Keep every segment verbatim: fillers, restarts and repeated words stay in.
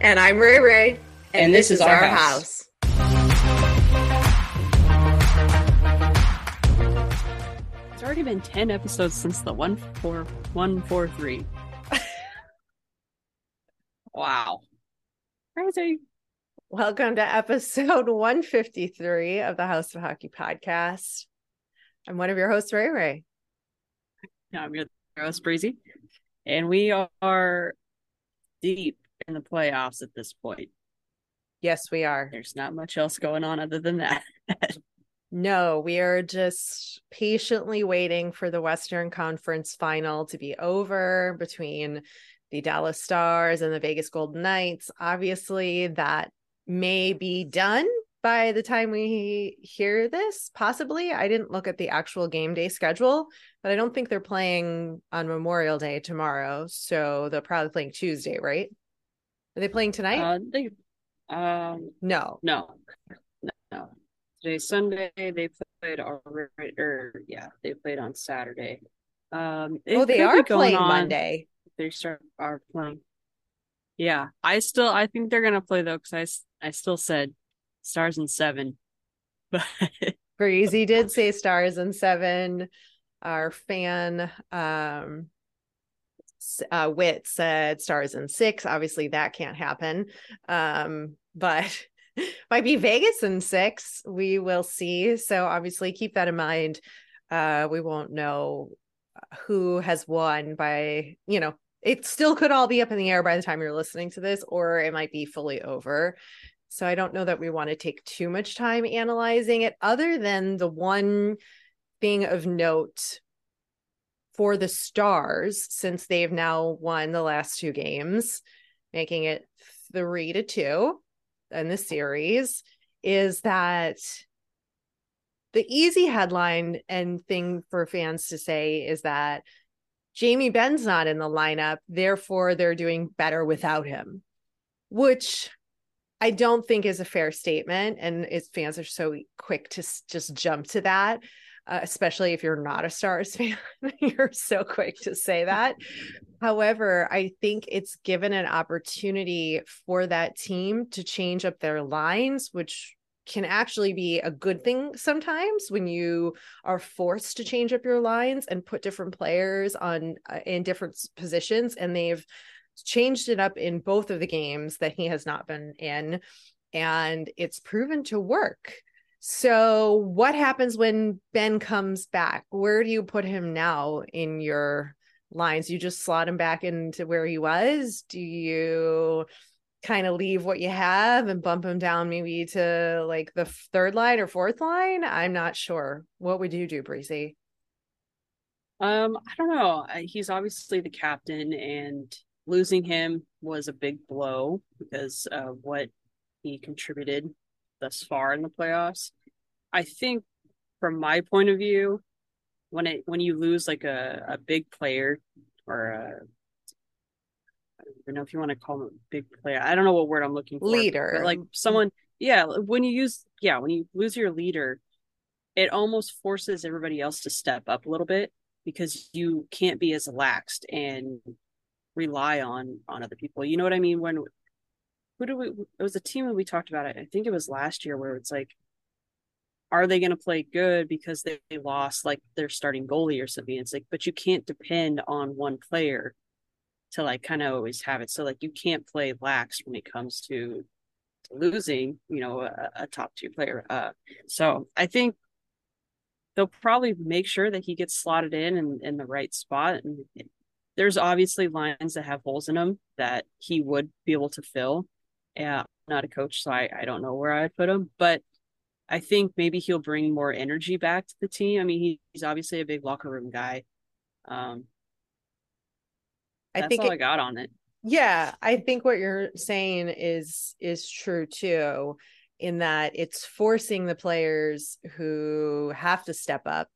And I'm Rae Rae. And, and this, this is, is our, our house. house. It's already been ten episodes since the one four one four three. Wow. Crazy. Welcome to episode one fifty-three of the House of Hockey Podcast. I'm one of your hosts, Rae Rae. Yeah, I'm your host, Breezy. And we are deep in the playoffs at this point. Yes, we are. There's not much else going on other than that. No, we are just patiently waiting for the Western Conference final to be over between the Dallas Stars and the Vegas Golden Knights. Obviously, that may be done by the time we hear this, possibly. I didn't look at the actual game day schedule, but I don't think they're playing on Memorial Day tomorrow, so they're probably playing Tuesday, right? Are they playing tonight? Uh, they, um, no. No. No. Today's Sunday. They played already, or yeah, they played on Saturday. Um, oh, they are playing Monday. They start are playing. Yeah. I still, I think they're going to play though, because I, I still said Stars and seven. But Breezy did say Stars and seven. Our fan, um, Uh, Witt said Stars and six. Obviously that can't happen, um, but might be Vegas and six. We will see. So obviously keep that in mind. Uh, we won't know who has won by, you know, it still could all be up in the air by the time you're listening to this, or it might be fully over. So I don't know that we want to take too much time analyzing it, other than the one thing of note for the Stars, since they've now won the last two games, making it three to two in the series, is that the easy headline and thing for fans to say is that Jamie Benn's not in the lineup, therefore they're doing better without him, which I don't think is a fair statement. And it's, fans are so quick to just jump to that. Uh, especially if you're not a Stars fan, you're so quick to say that. However, I think it's given an opportunity for that team to change up their lines, which can actually be a good thing sometimes when you are forced to change up your lines and put different players on uh, in different positions. And they've changed it up in both of the games that he has not been in, and it's proven to work. So what happens when Ben comes back? Where do you put him now in your lines? You just slot him back into where he was? Do you kind of leave what you have and bump him down maybe to like the third line or fourth line? I'm not sure. What would you do, Breezy? Um, I don't know. He's obviously the captain, and losing him was a big blow because of what he contributed thus far in the playoffs. I think from my point of view, when it when you lose like a, a big player or a don't know if you want to call them a big player. I don't know what word I'm looking for. Leader. But like someone, yeah, when you use, yeah, when you lose your leader, it almost forces everybody else to step up a little bit because you can't be as laxed and rely on, on other people. You know what I mean? When, who do we, it was a team when we talked about it. I think it was last year where it's like, are they going to play good because they lost like their starting goalie or something? It's like, but you can't depend on one player to like kind of always have it. So like you can't play lax when it comes to, to losing, you know, a, a top two player. Uh, so I think they'll probably make sure that he gets slotted in and in the right spot. And there's obviously lines that have holes in them that he would be able to fill. Yeah, I'm not a coach, so I, I don't know where I'd put him, but I think maybe he'll bring more energy back to the team. I mean, he, he's obviously a big locker room guy. Um, that's I think all it, I got on it. Yeah, I think what you're saying is is true too, in that it's forcing the players who have to step up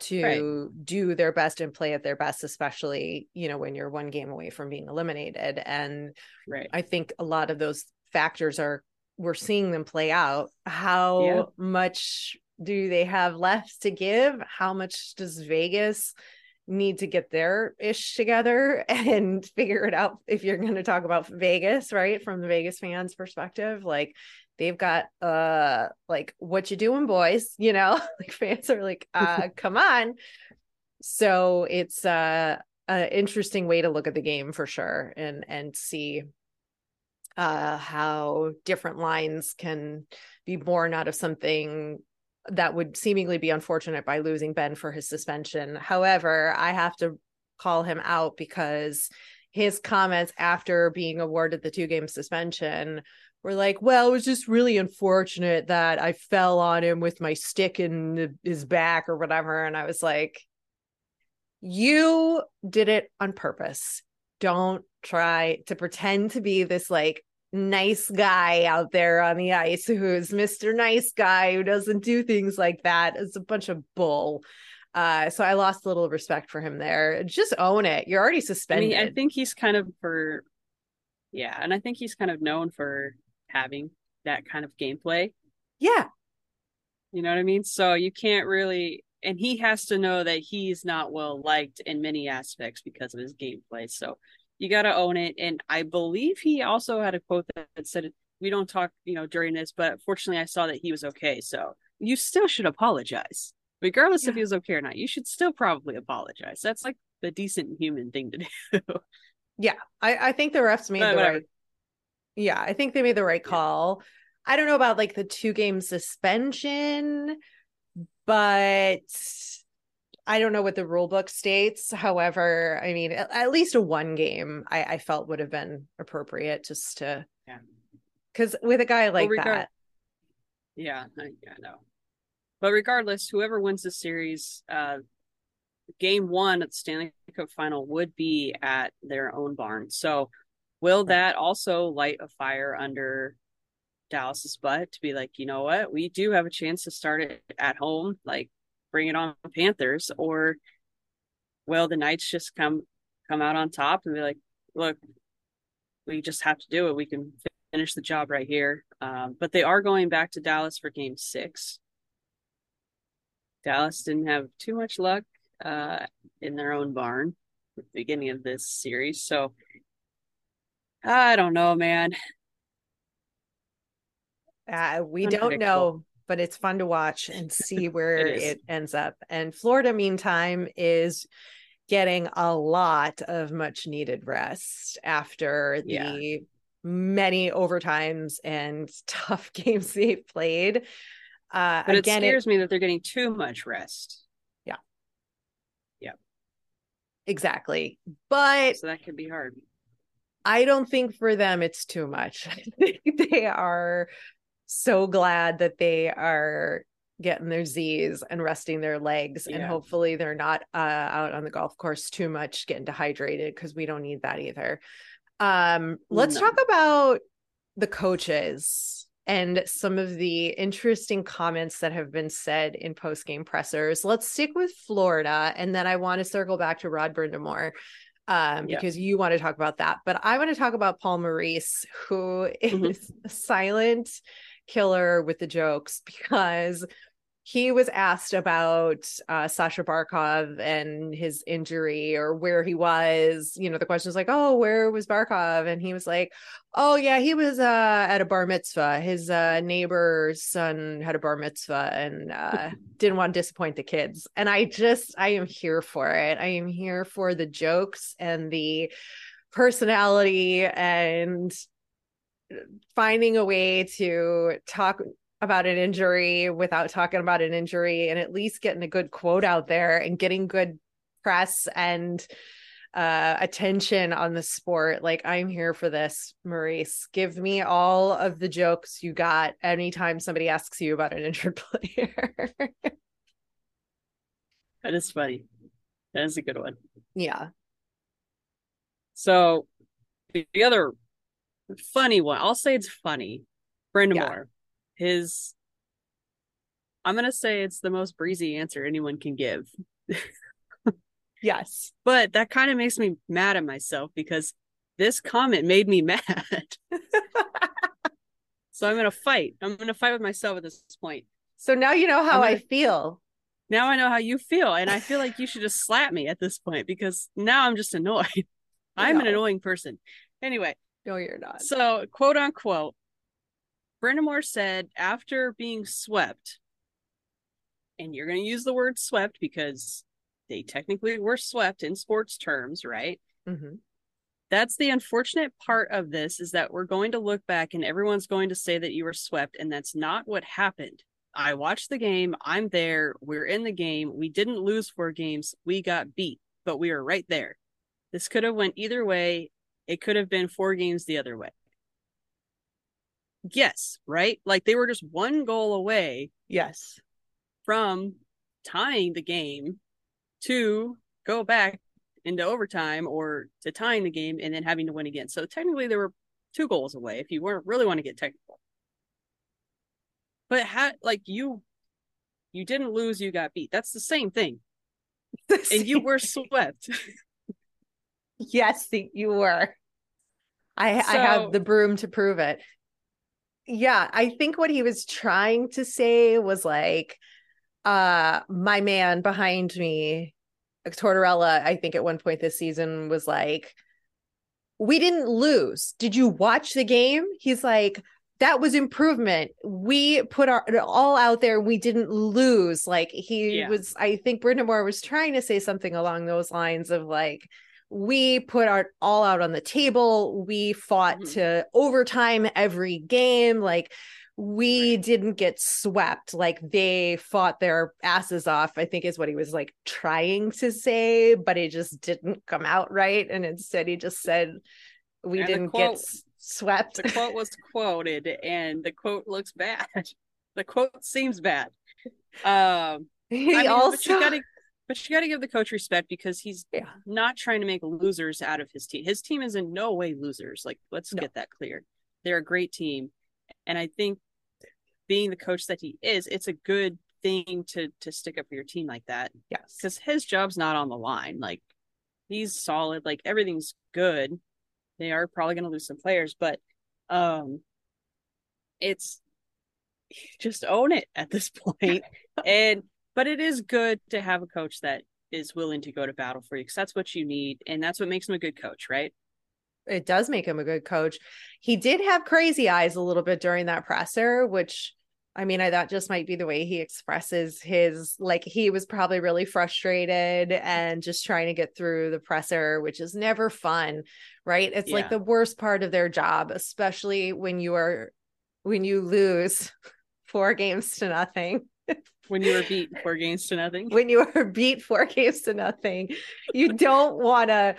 to right. do their best and play at their best, especially, you know, when you're one game away from being eliminated. And right. I think a lot of those factors are we're seeing them play out. How yeah. much do they have left to give? How much does Vegas need to get their ish together and figure it out? If you're going to talk about Vegas, right? From the Vegas fans' perspective, like they've got, uh, like what you doing, boys, you know, like fans are like, uh, come on. So it's, uh, an interesting way to look at the game for sure. And, and see, Uh, how different lines can be born out of something that would seemingly be unfortunate by losing Ben for his suspension. However, I have to call him out because his comments after being awarded the two game suspension were like, well, it was just really unfortunate that I fell on him with my stick in his back or whatever. And I was like, you did it on purpose. Don't try to pretend to be this like nice guy out there on the ice who's Mister Nice Guy who doesn't do things like that. It's a bunch of bull. Uh, so I lost a little respect for him there. Just own it. You're already suspended. I mean, I think he's kind of for, yeah. And I think he's kind of known for having that kind of gameplay. Yeah. You know what I mean? So you can't really, and he has to know that he's not well liked in many aspects because of his gameplay. So you got to own it. And I believe he also had a quote that said, we don't talk, you know, during this, but fortunately I saw that he was okay. So you still should apologize regardless yeah. if he was okay or not. You should still probably apologize. That's like the decent human thing to do. yeah. I, I think the refs made but the whatever. right. Yeah. I think they made the right call. Yeah. I don't know about like the two game suspension, but I don't know what the rule book states. However, I mean, at, at least a one game I, I felt would have been appropriate just to, yeah. cause with a guy like well, regard- that. Yeah, I, I know. But regardless, whoever wins the series, uh, game one at the Stanley Cup final would be at their own barn. So will that also light a fire under Dallas's butt to be like, you know what, we do have a chance to start it at home. Like, bring it on Panthers, or well, the Knights just come come out on top and be like, look, we just have to do it. We can finish the job right here. Um, but they are going back to Dallas for game six. Dallas didn't have too much luck uh, in their own barn at the beginning of this series. So I don't know, man. Uh, we don't know. But it's fun to watch and see where it, it ends up. And Florida, meantime, is getting a lot of much needed rest after yeah. the many overtimes and tough games they've played. Uh, but again, it scares it, me that they're getting too much rest. Yeah. Yeah. Exactly. But so that could be hard. I don't think for them it's too much. They are so glad that they are getting their Z's and resting their legs yeah. and hopefully they're not uh, out on the golf course too much getting dehydrated, because we don't need that either. Um, let's no. talk about the coaches and some of the interesting comments that have been said in post-game pressers. Let's stick with Florida, and then I want to circle back to Rod Brind'amour um, yeah. because you want to talk about that. But I want to talk about Paul Maurice, who is mm-hmm. a silent killer with the jokes, because he was asked about uh, Sasha Barkov and his injury or where he was. You know, the question was like, oh, where was Barkov? And he was like, oh, yeah, he was uh, at a bar mitzvah. His uh, neighbor's son had a bar mitzvah and uh, didn't want to disappoint the kids. And I just, I am here for it. I am here for the jokes and the personality and finding a way to talk about an injury without talking about an injury, and at least getting a good quote out there and getting good press and uh, attention on the sport. Like, I'm here for this, Maurice. Give me all of the jokes you got anytime somebody asks you about an injured player. That is funny. That is a good one. Yeah. So the other funny one, I'll say it's funny, Brind'amour. Yeah. His, I'm going to say it's the most breezy answer anyone can give. Yes. But that kind of makes me mad at myself, because this comment made me mad. So I'm going to fight. I'm going to fight with myself at this point. So now you know how gonna, I feel. Now I know how you feel. And I feel like you should just slap me at this point, because now I'm just annoyed. No. I'm an annoying person. Anyway. No, you're not. So, quote unquote, Brind'amour said, after being swept, and you're going to use the word swept because they technically were swept in sports terms, right? Mm-hmm. That's the unfortunate part of this, is that we're going to look back and everyone's going to say that you were swept, and that's not what happened. I watched the game. I'm there. We're in the game. We didn't lose four games. We got beat, but we were right there. This could have went either way. It could have been four games the other way. Yes, right? Like, they were just one goal away. Yes. From tying the game to go back into overtime, or to tying the game and then having to win again. So technically there were two goals away if you weren't really want to get technical. But how, like, you you didn't lose, you got beat. That's the same thing. The same and you were swept. Yes, you were. I so, I have the broom to prove it. Yeah, I think what he was trying to say was like, uh, my man behind me, Tortorella, I think at one point this season was like, we didn't lose. Did you watch the game? He's like, that was improvement. We put our all out there. We didn't lose. Like, he yeah. was, I think Brind'amour was trying to say something along those lines of like, we put our all out on the table. We fought mm-hmm. to overtime every game. Like, we right. didn't get swept. Like, they fought their asses off, I think is what he was like trying to say, but it just didn't come out right. And instead he just said, we and didn't quote, get s- swept. The quote was quoted, and the quote looks bad. The quote seems bad. Um, he I mean, also... But you gotta- But you got to give the coach respect, because he's yeah. not trying to make losers out of his team. His team is in no way losers. Like, let's no. get that clear. They're a great team. And I think being the coach that he is, it's a good thing to to stick up for your team like that. Yes. Because his job's not on the line. Like, he's solid. Like, everything's good. They are probably going to lose some players, but um, it's just own it at this point. And but it is good to have a coach that is willing to go to battle for you, because that's what you need. And that's what makes him a good coach, right? It does make him a good coach. He did have crazy eyes a little bit during that presser, which, I mean, I thought just might be the way he expresses his, like, he was probably really frustrated and just trying to get through the presser, which is never fun, right? It's yeah. like the worst part of their job, especially when you are, when you lose four games to nothing. When you were beat four games to nothing. When you were beat four games to nothing, you don't want to,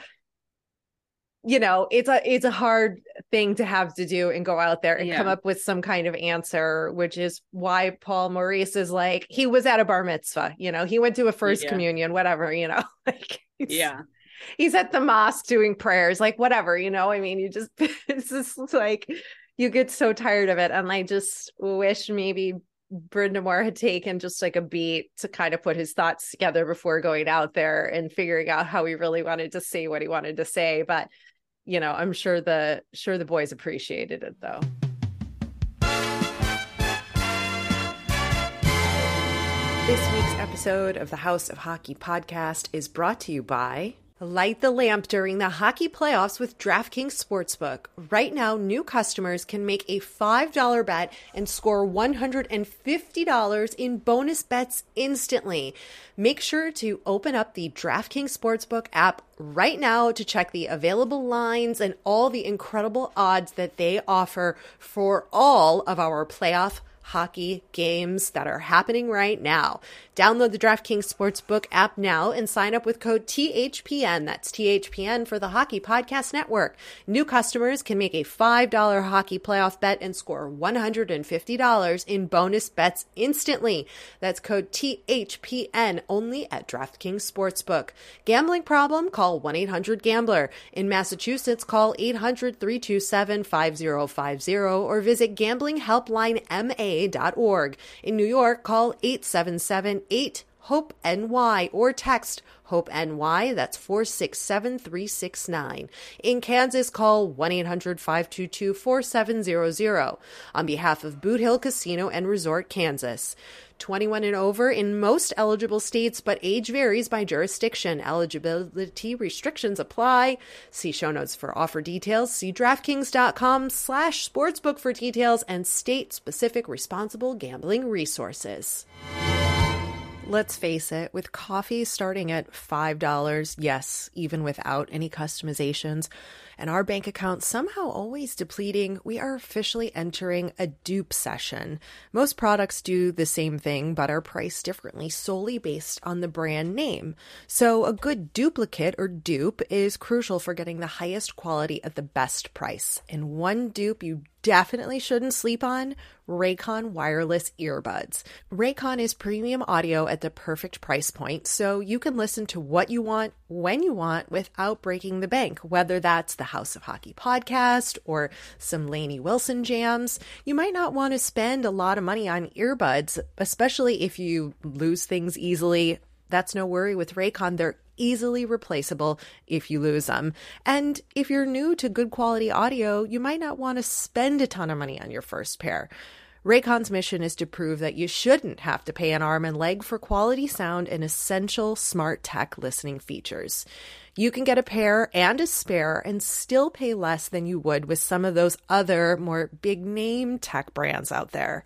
you know, it's a, it's a hard thing to have to do and go out there and yeah. come up with some kind of answer, which is why Paul Maurice is like, he was at a bar mitzvah, you know, he went to a first yeah. communion, whatever, you know, like, he's, yeah, he's at the mosque doing prayers, like, whatever, you know, I mean, you just, it's just like, you get so tired of it. And I just wish maybe Brind'amour had taken just like a beat to kind of put his thoughts together before going out there and figuring out how he really wanted to say what he wanted to say. But, you know, I'm sure the sure the boys appreciated it, though. This week's episode of the House of Hockey podcast is brought to you by Light the Lamp during the hockey playoffs with DraftKings Sportsbook. Right now, new customers can make a five dollar bet and score one hundred fifty dollars in bonus bets instantly. Make sure to open up the DraftKings Sportsbook app right now to check the available lines and all the incredible odds that they offer for all of our playoff hockey games that are happening right now. Download the DraftKings Sportsbook app now and sign up with code T H P N. That's T H P N for the Hockey Podcast Network. New customers can make a five dollar hockey playoff bet and score one hundred fifty dollars in bonus bets instantly. That's code T H P N only at DraftKings Sportsbook. Gambling problem? Call one eight hundred gambler. In Massachusetts, call eight hundred three two seven five zero five zero or visit gambling helpline m a dot org. In New York, call eight seven seven eight hope N Y or text hope N Y, that's four six seven three six nine. In Kansas, call one eight hundred five two two four seven zero zero on behalf of Boot Hill Casino and Resort, Kansas. twenty-one and over in most eligible states, but age varies by jurisdiction. Eligibility restrictions apply. See show notes for offer details. See DraftKings.com slash sportsbook for details and state-specific responsible gambling resources. Let's face it, with coffee starting at five dollars, yes, even without any customizations, and our bank account somehow always depleting, we are officially entering a dupe session. Most products do the same thing, but are priced differently solely based on the brand name. So a good duplicate or dupe is crucial for getting the highest quality at the best price. And one dupe you definitely shouldn't sleep on: Raycon wireless earbuds. Raycon is premium audio at the perfect price point, so you can listen to what you want, when you want, without breaking the bank. Whether that's the House of Hockey podcast or some Lainey Wilson jams, you might not want to spend a lot of money on earbuds, especially if you lose things easily. That's no worry with Raycon. They're easily replaceable if you lose them. And if you're new to good quality audio, you might not want to spend a ton of money on your first pair. Raycon's mission is to prove that you shouldn't have to pay an arm and leg for quality sound and essential smart tech listening features. You can get a pair and a spare and still pay less than you would with some of those other more big name tech brands out there.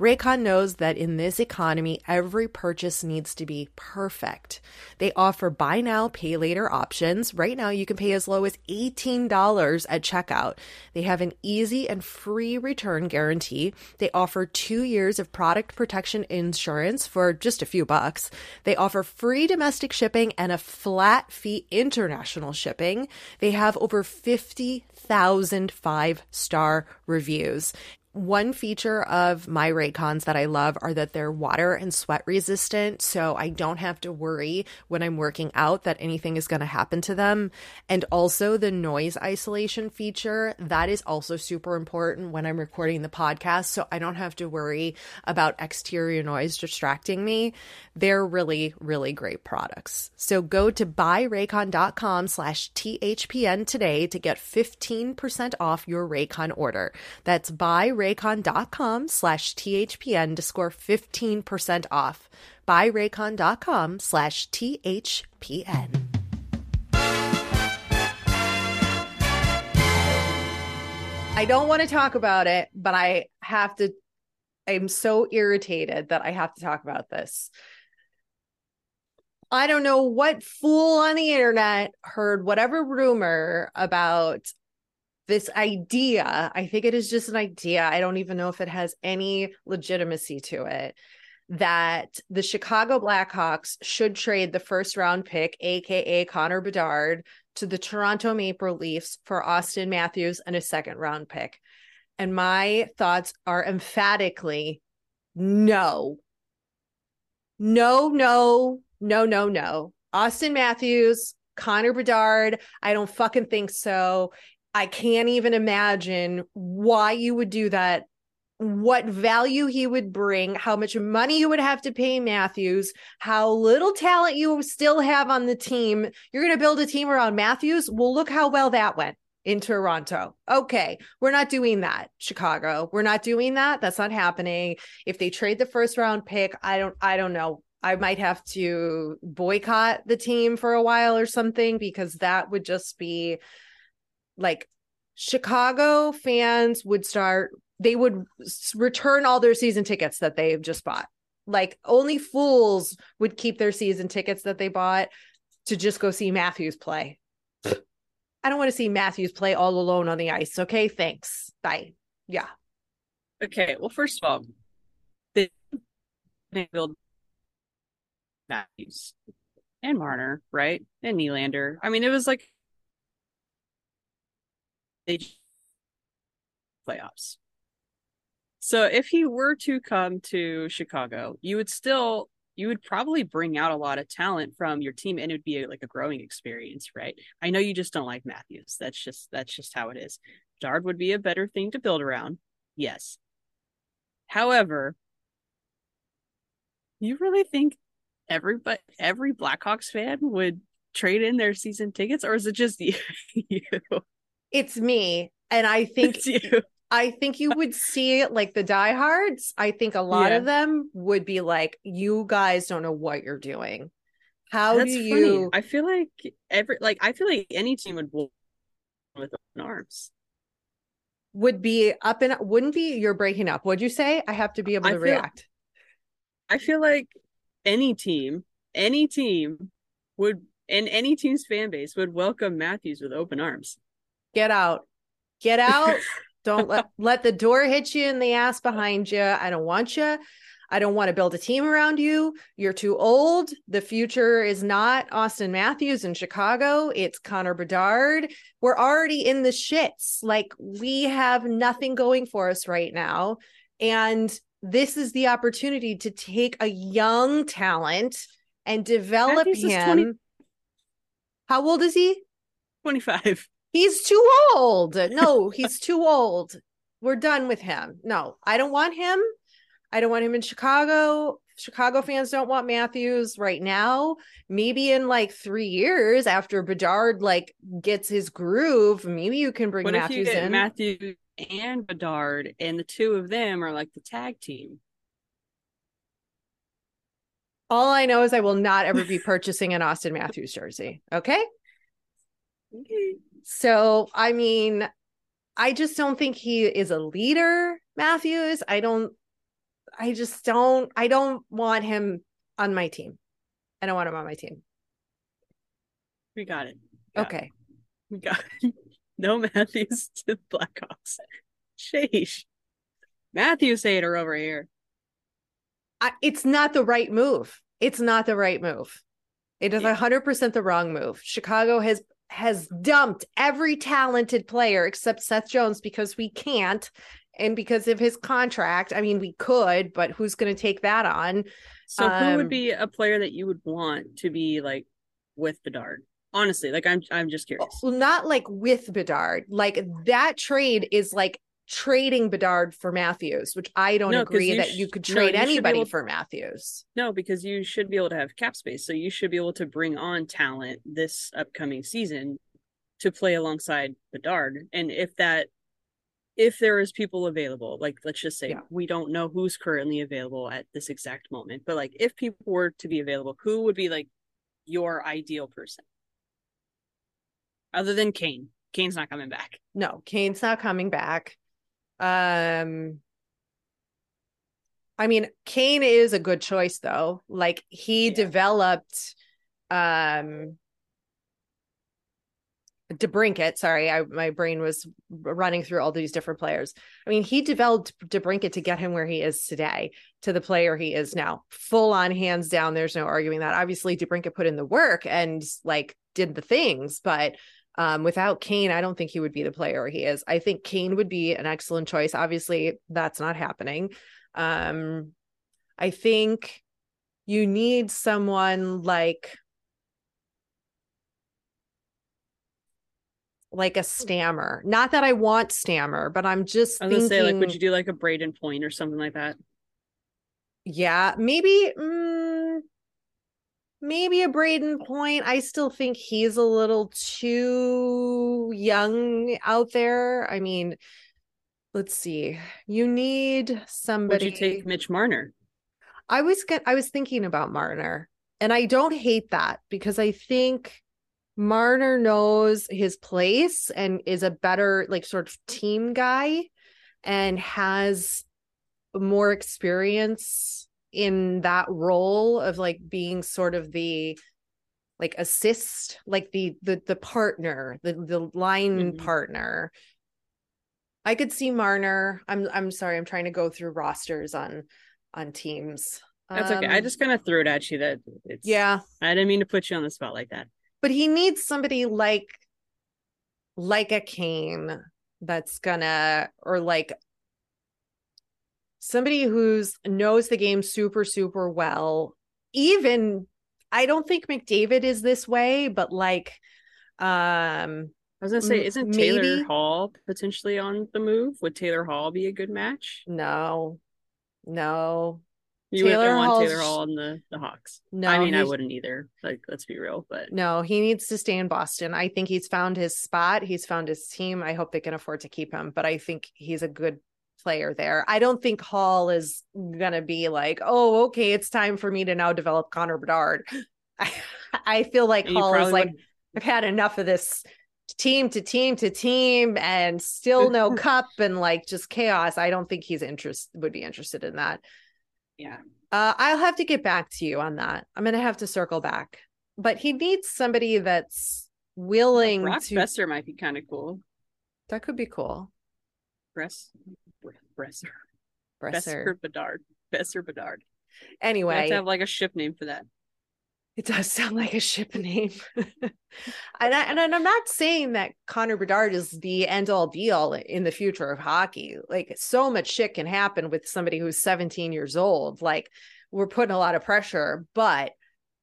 Raycon knows that in this economy, every purchase needs to be perfect. They offer buy now, pay later options. Right now, you can pay as low as eighteen dollars at checkout. They have an easy and free return guarantee. They offer two years of product protection insurance for just a few bucks. They offer free domestic shipping and a flat fee international shipping. They have over fifty thousand five-star reviews. One feature of my Raycons that I love are that they're water and sweat resistant, so I don't have to worry when I'm working out that anything is going to happen to them. And also the noise isolation feature, that is also super important when I'm recording the podcast, so I don't have to worry about exterior noise distracting me. They're really, really great products. So go to buyraycon.com slash THPN today to get fifteen percent off your Raycon order. That's buy Raycon.com slash THPN to score fifteen percent off. Buy Raycon.com slash THPN. I don't want to talk about it, but I have to. I'm so irritated that I have to talk about this. I don't know what fool on the internet heard whatever rumor about this idea. I think it is just an idea. I don't even know if it has any legitimacy to it, that the Chicago Blackhawks should trade the first round pick, A K A Connor Bedard, to the Toronto Maple Leafs for Auston Matthews and a second round pick. And my thoughts are emphatically no, no, no, no, no, no. Auston Matthews, Connor Bedard, I don't fucking think so. I can't even imagine why you would do that what value he would bring, how much money you would have to pay Matthews, how little talent you still have on the team. You're going to build a team around Matthews. Well, look how well that went in Toronto. Okay, we're not doing that, Chicago. We're not doing that. That's not happening. If they trade the first round pick, I don't, I don't know. I might have to boycott the team for a while or something, because that would just be like Chicago fans would start, they would return all their season tickets that they've just bought. Like only fools would keep their season tickets that they bought to just go see Matthews play. I don't want to see Matthews play all alone on the ice. Okay, thanks. Bye. Yeah. Okay. Well, first of all, they build Matthews and Marner, right? And Nylander. I mean, it was like they playoffs. So if he were to come to Chicago, you would still, you would probably bring out a lot of talent from your team, and it would be a, like a growing experience, right? I know you just don't like Matthews. That's just, that's just how it is. Bedard would be a better thing to build around. Yes. However, you really think everybody, every Blackhawks fan would trade in their season tickets, or is it just you? It's me. And I think it's you. I think you would see like the diehards. I think a lot yeah. of them would be like, you guys don't know what you're doing. How That's do you? Funny. I feel like every, like, I feel like any team would with open arms. Would be up and wouldn't be you're breaking up. What'd you say? I have to be able to I feel, react. I feel like any team, any team would, and any team's fan base would welcome Matthews with open arms. Get out. Get out. Don't let, let the door hit you in the ass behind you. I don't want you. I don't want to build a team around you. You're too old. The future is not Auston Matthews in Chicago. It's Connor Bedard. We're already in the shits. Like, we have nothing going for us right now. And this is the opportunity to take a young talent and develop Matthews him. twenty How old is he? twenty-five He's too old. No, he's too old. We're done with him. No, I don't want him. I don't want him in Chicago. Chicago fans don't want Matthews right now. Maybe in like three years after Bedard like gets his groove, maybe you can bring what Matthews if you get in. Matthews and Bedard, and the two of them are like the tag team. All I know is I will not ever be purchasing an Auston Matthews jersey. Okay. Okay. So, I mean, I just don't think he is a leader, Matthews. I don't, I just don't, I don't want him on my team. I don't want him on my team. We got it. We got okay. It. We got it. No Matthews to the Blackhawks. Sheesh. Matthews hater over here. I, it's not the right move. It's not the right move. It is yeah. one hundred percent the wrong move. Chicago has has dumped every talented player except Seth Jones, because we can't, and because of his contract. I mean, we could, but who's going to take that on? So um, who would be a player that you would want to be like with Bedard? Honestly, like I'm, I'm just curious. Well, not like with Bedard, like that trade is like trading Bedard for Matthews, which I don't no, agree you that sh- you could trade no, you anybody able- for Matthews. No, because you should be able to have cap space. So you should be able to bring on talent this upcoming season to play alongside Bedard. And if that, if there is people available, like, let's just say yeah. we don't know who's currently available at this exact moment, but like if people were to be available, who would be like your ideal person? Other than Kane. Kane's not coming back. No, Kane's not coming back. Um, I mean, Kane is a good choice though. Like he yeah. developed, um, DeBrincat. Sorry. I, my brain was running through all these different players. I mean, he developed DeBrincat to get him where he is today, to the player he is now. Full on, hands down. There's no arguing that. Obviously DeBrincat put in the work and like did the things, but Um, without Kane, I don't think he would be the player he is. I think Kane would be an excellent choice. Obviously, that's not happening. Um, I think you need someone like like a stammer. Not that I want stammer, but I'm just I was thinking. Gonna say, like, would you do like a Brayden Point or something like that? Yeah, maybe. Mm, maybe a Brayden Point. I still think he's a little too young out there. I mean, let's see. You need somebody. Would you take Mitch Marner? I was get, I was thinking about Marner, and I don't hate that because I think Marner knows his place and is a better, like, sort of team guy and has more experience in that role of, like, being sort of the, like, assist, like the the the partner, the the line mm-hmm. partner. I could see Marner. I'm I'm sorry, I'm trying to go through rosters on on teams. That's um, okay. I just kind of threw it at you that it's yeah. I didn't mean to put you on the spot like that. But he needs somebody like, like a Kane that's gonna, or like somebody who's knows the game super, super well. Even, I don't think McDavid is this way, but like, um, I was gonna say, isn't maybe, Taylor Hall potentially on the move? Would Taylor Hall be a good match? No, no. You Taylor wouldn't want Hall's... Taylor Hall on the, the Hawks. No, I mean, he's... I wouldn't either. Like, let's be real. But no, he needs to stay in Boston. I think he's found his spot. He's found his team. I hope they can afford to keep him. But I think he's a good player there. I don't think Hall is going to be like, oh, okay, it's time for me to now develop Connor Bedard. I, I feel like and Hall is like, would... I've had enough of this team to team to team and still no cup and like just chaos. I don't think he's interest would be interested in that. Yeah, uh, I'll have to get back to you on that. I'm going to have to circle back, but he needs somebody that's willing. Brock to... Besser might be kind of cool. That could be cool. Bress, Bresser, Bresser, Besser Bedard, Besser Bedard. Anyway, I have to have like a ship name for that. It does sound like a ship name, and I, and I'm not saying that Connor Bedard is the end all be all in the future of hockey. Like, so much shit can happen with somebody who's seventeen years old. Like, we're putting a lot of pressure, but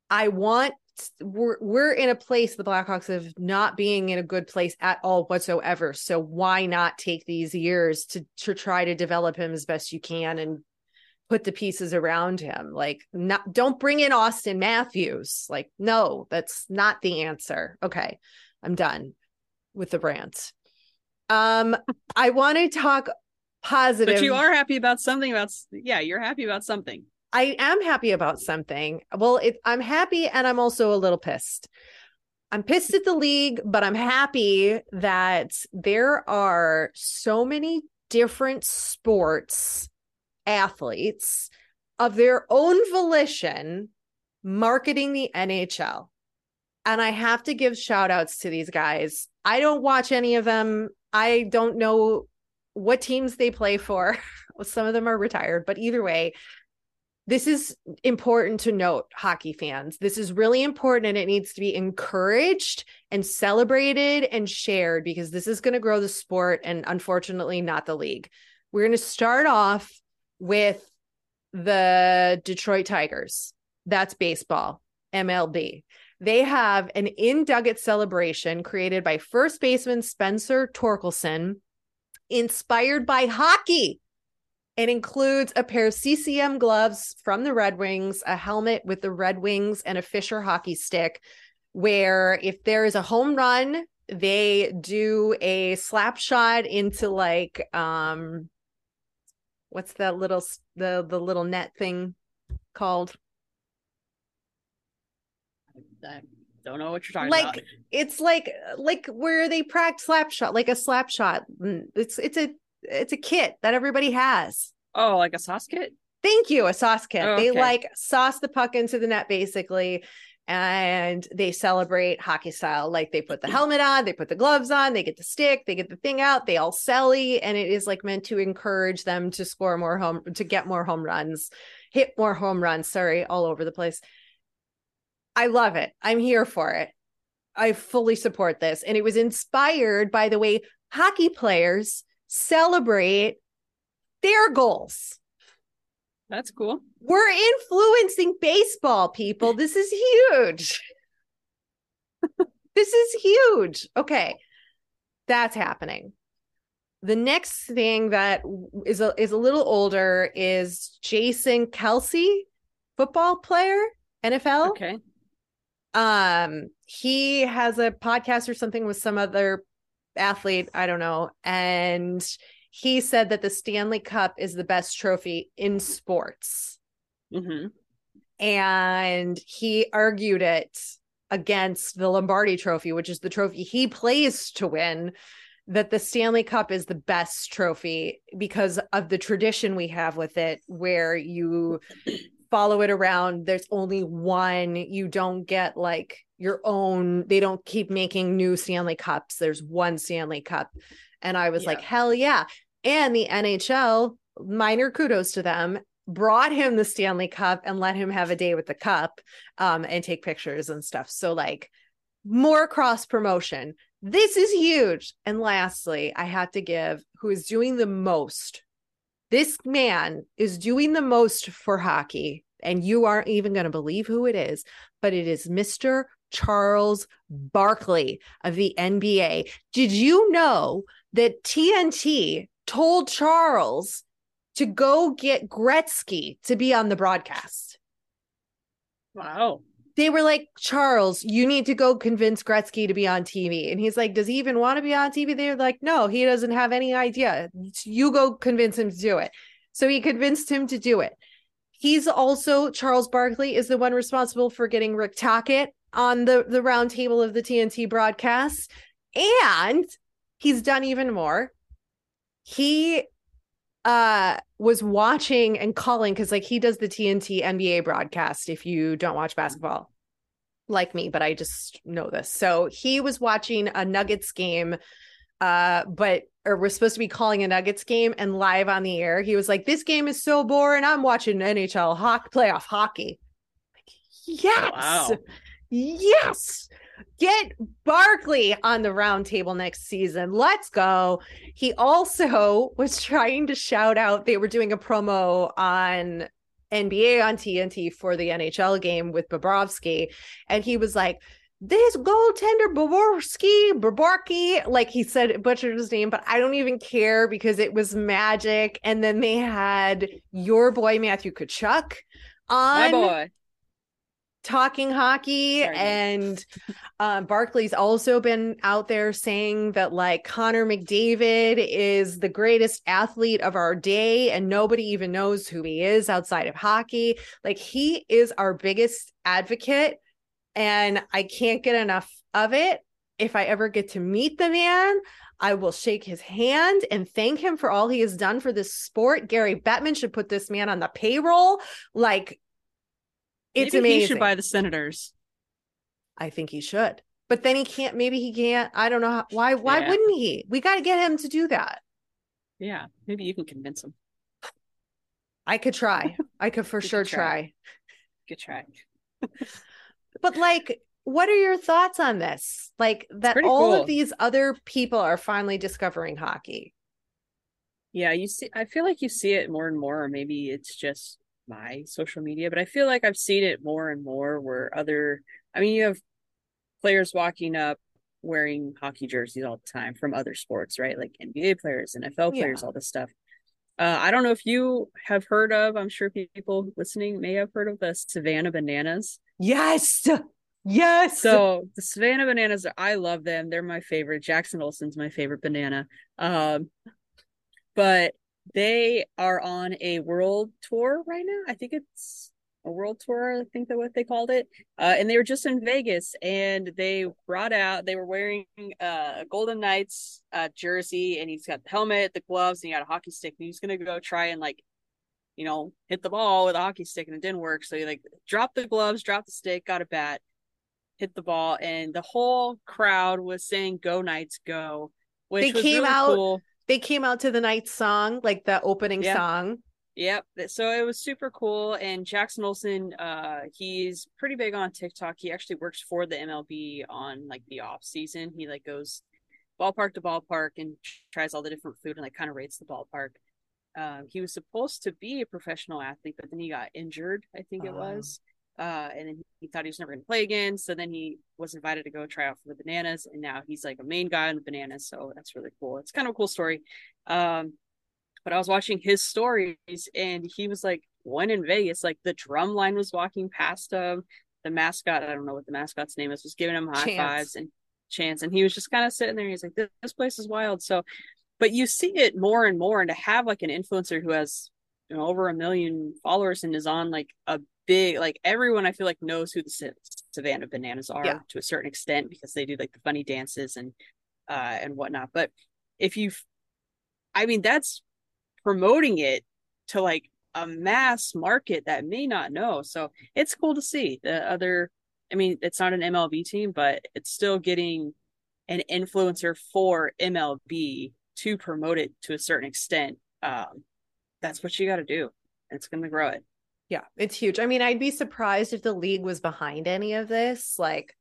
I want we're we're in a place, the Blackhawks, of not being in a good place at all whatsoever. So why not take these years to to try to develop him as best you can and put the pieces around him? Like, not, don't bring in Auston Matthews. Like, no, that's not the answer. Okay. I'm done with the rant. Um, I want to talk positive. But you are happy about something about, yeah, you're happy about something. I am happy about something. Well, it, I'm happy. And I'm also a little pissed. I'm pissed at the league, but I'm happy that there are so many different sports athletes of their own volition marketing the N H L. And I have to give shout outs to these guys. I don't watch any of them. I don't know what teams they play for. Some of them are retired, but either way, this is important to note, hockey fans. This is really important, and it needs to be encouraged and celebrated and shared, because this is going to grow the sport and, unfortunately, not the league. We're going to start off with the Detroit Tigers. That's baseball, M L B. They have an in-dugout celebration created by first baseman Spencer Torkelson, inspired by hockey. It includes a pair of C C M gloves from the Red Wings, a helmet with the Red Wings, and a Fisher hockey stick, where if there is a home run, they do a slap shot into, like, um, what's that little, the, the little net thing called? I don't know what you're talking like, about. Like, it's like, like where they practice slap shot, like a slap shot. It's, it's a, it's a kit that everybody has. Oh, like a sauce kit? Thank you. A sauce kit. Oh, okay. They like sauce the puck into the net, basically. And they celebrate hockey style. Like, they put the helmet on, they put the gloves on, they get the stick, they get the thing out, they all celly. And it is, like, meant to encourage them to score more home, to get more home runs, hit more home runs, sorry, all over the place. I love it. I'm here for it. I fully support this. And it was inspired by the way hockey players celebrate their goals. That's cool. We're influencing baseball, people. This is huge. This is huge. Okay. That's happening. The next thing that is a, is a little older is Jason Kelsey, football player, N F L. Okay. Um, he has a podcast or something with some other athlete, I don't know. And he said that the Stanley Cup is the best trophy in sports. Mm-hmm. And he argued it against the Lombardi Trophy, which is the trophy he plays to win, that the Stanley Cup is the best trophy because of the tradition we have with it, where you follow it around. There's only one. You don't get like your own. They don't keep making new Stanley Cups. There's one Stanley Cup. And I was yeah. like, hell yeah. And the N H L, minor kudos to them, brought him the Stanley Cup and let him have a day with the cup um, and take pictures and stuff. So like more cross promotion. This is huge. And lastly, I have to give who is doing the most. This man is doing the most for hockey, and you aren't even going to believe who it is, but it is Mister Charles Barkley of the N B A. Did you know that T N T told Charles to go get Gretzky to be on the broadcast? Wow. They were like, Charles, you need to go convince Gretzky to be on T V. And he's like, does he even want to be on T V? They're like, no, he doesn't have any idea. You go convince him to do it. So he convinced him to do it. He's also, Charles Barkley is the one responsible for getting Rick Tocchet on the, the round table of the T N T broadcast. And he's done even more. He uh was watching and calling, because like he does the T N T N B A broadcast if you don't watch basketball like me, but I just know this. So he was watching a Nuggets game, uh but or was supposed to be calling a Nuggets game, and live on the air he was like, this game is so boring, I'm watching N H L hockey, playoff hockey. Yes. Wow. Yes. Get Barkley on the round table next season. Let's go. He also was trying to shout out. They were doing a promo on N B A on T N T for the N H L game with Bobrovsky. And he was like, this goaltender Bobrovsky, Bobrovsky, like he said, butchered his name, but I don't even care because it was magic. And then they had your boy, Matthew Tkachuk on. My boy. Talking hockey. Sorry. And uh, Barkley's also been out there saying that like Connor McDavid is the greatest athlete of our day and nobody even knows who he is outside of hockey. Like he is our biggest advocate and I can't get enough of it. If I ever get to meet the man, I will shake his hand and thank him for all he has done for this sport. Gary Bettman should put this man on the payroll. Like, it's maybe amazing. He should buy the Senators. I think he should, but then he can't. Maybe he can't. I don't know how, why. Why yeah. wouldn't he? We got to get him to do that. Yeah, maybe you can convince him. I could try. I could for sure could try. try. Good try. But like, what are your thoughts on this? Like that all cool. of these other people are finally discovering hockey. Yeah, you see. I feel like you see it more and more. Or maybe it's just my social media, but I feel like I've seen it more and more where other, I mean, you have players walking up wearing hockey jerseys all the time from other sports, right? Like N B A players, N F L players, yeah. all this stuff. Uh, I don't know if you have heard of, I'm sure people listening may have heard of the Savannah Bananas. Yes. Yes. So the Savannah Bananas, I love them. They're my favorite. Jackson Olsen's my favorite banana. Um, but they are on a world tour right now. I think it's a world tour. I think that's what they called it. Uh, and they were just in Vegas, and they brought out, they were wearing uh, a Golden Knights uh, jersey, and he's got the helmet, the gloves, and he got a hockey stick. And he was going to go try and like, you know, hit the ball with a hockey stick, and it didn't work. So he like dropped the gloves, dropped the stick, got a bat, hit the ball. And the whole crowd was saying, go Knights, go, which they was came really out- cool. They came out to the Knights song, like the opening yeah. song. Yep. So it was super cool. And Jackson Olsen, uh, he's pretty big on TikTok. He actually works for the M L B on like the off season. He like goes ballpark to ballpark and tries all the different food and like kind of rates the ballpark. Um, he was supposed to be a professional athlete, but then he got injured, I think uh-huh. it was. Uh, and then he thought he was never going to play again. So then he was invited to go try out for the Bananas. And now he's like a main guy on the Bananas. So that's really cool. It's kind of a cool story. Um, but I was watching his stories and he was like, one in Vegas, like the drum line was walking past him. The mascot, I don't know what the mascot's name is, was giving him high Chance. fives and Chance. And he was just kind of sitting there. He's like, this, this place is wild. So, but you see it more and more. And to have like an influencer who has, you know, over a million followers and is on like a big, like everyone I feel like knows who the Savannah Bananas are yeah. to a certain extent because they do like the funny dances and uh and whatnot. But if you, I mean, that's promoting it to like a mass market that may not know. So it's cool to see the other. I mean, it's not an M L B team, but it's still getting an influencer for M L B to promote it to a certain extent. Um, that's what you got to do. It's going to grow it. Yeah, it's huge. I mean, I'd be surprised if the league was behind any of this. Like,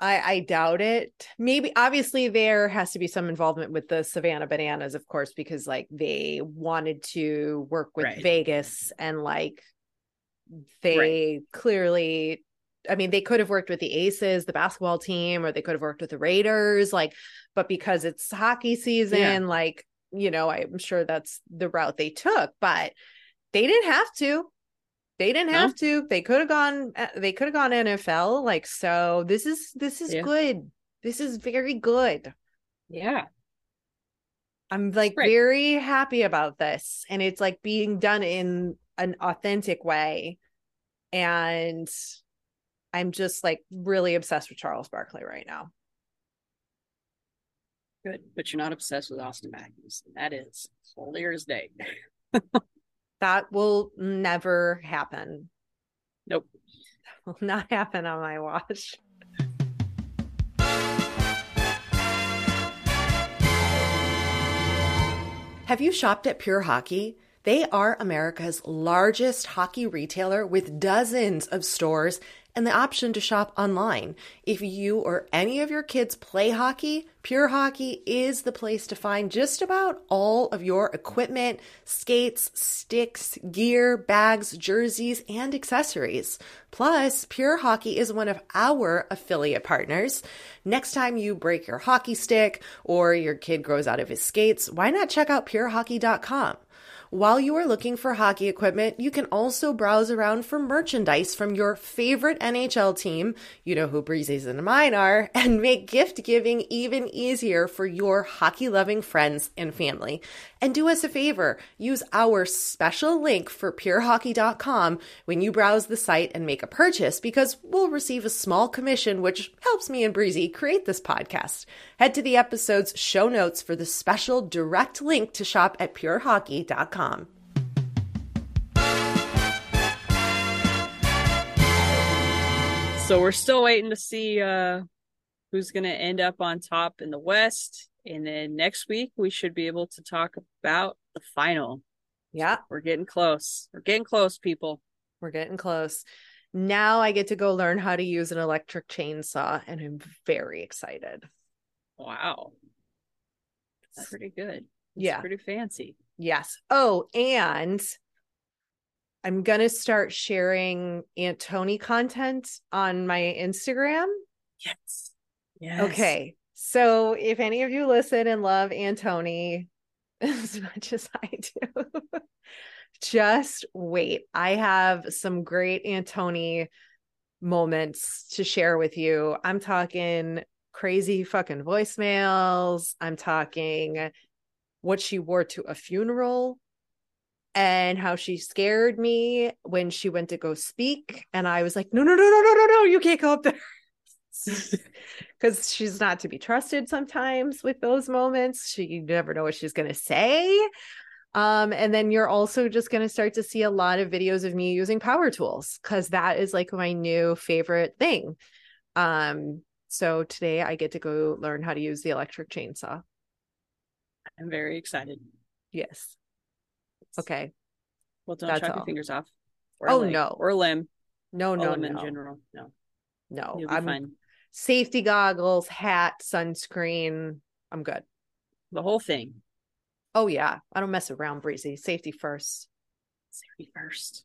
I, I doubt it. Maybe, obviously, there has to be some involvement with the Savannah Bananas, of course, because, like, they wanted to work with right. Vegas and, like, they right. clearly, I mean, they could have worked with the Aces, the basketball team, or they could have worked with the Raiders, like, but because it's hockey season, yeah. like, you know, I'm sure that's the route they took, but they didn't have to. They didn't have no. to. They could have gone. They could have gone N F L. Like, so this is this is yeah. good. This is very good. Yeah, I'm like right. very happy about this, and it's like being done in an authentic way. And I'm just like really obsessed with Charles Barkley right now. Good, but you're not obsessed with Auston Matthews. That is clear as day. That will never happen. Nope. That will not happen on my watch. Have you shopped at Pure Hockey? They are America's largest hockey retailer with dozens of stores and the option to shop online. If you or any of your kids play hockey, Pure Hockey is the place to find just about all of your equipment, skates, sticks, gear, bags, jerseys, and accessories. Plus, Pure Hockey is one of our affiliate partners. Next time you break your hockey stick or your kid grows out of his skates, why not check out pure hockey dot com? While you are looking for hockey equipment, you can also browse around for merchandise from your favorite N H L team, you know who Breezy's and mine are, and make gift giving even easier for your hockey-loving friends and family. And do us a favor, use our special link for pure hockey dot com when you browse the site and make a purchase because we'll receive a small commission, which helps me and Breezy create this podcast. Head to the episode's show notes for the special direct link to shop at pure hockey dot com. So we're still waiting to see uh, who's going to end up on top in the West. And then next week, we should be able to talk about the final. Yeah. We're getting close. We're getting close, people. We're getting close. Now I get to go learn how to use an electric chainsaw, and I'm very excited. Wow. That's pretty good. That's yeah. pretty fancy. Yes. Oh, and I'm going to start sharing Antoni content on my Instagram. Yes. Yes. Okay. So if any of you listen and love Antoni as much as I do, just wait. I have some great Antoni moments to share with you. I'm talking crazy fucking voicemails. I'm talking what she wore to a funeral and how she scared me when she went to go speak. And I was like, no, no, no, no, no, no, no. You can't go up there. Because she's not to be trusted sometimes with those moments. She, you never know what she's going to say. Um, and then you're also just going to start to see a lot of videos of me using power tools because that is like my new favorite thing. Um, so today I get to go learn how to use the electric chainsaw. I'm very excited. Yes. Okay. Well, don't chop your fingers off. Or oh, leg. no. Or limb. No, no, limb no. in general. No. No. You'll be I'm fine. Safety goggles, hat, sunscreen. I'm good. The whole thing. Oh, yeah. I don't mess around, Breezy. Safety first. Safety first.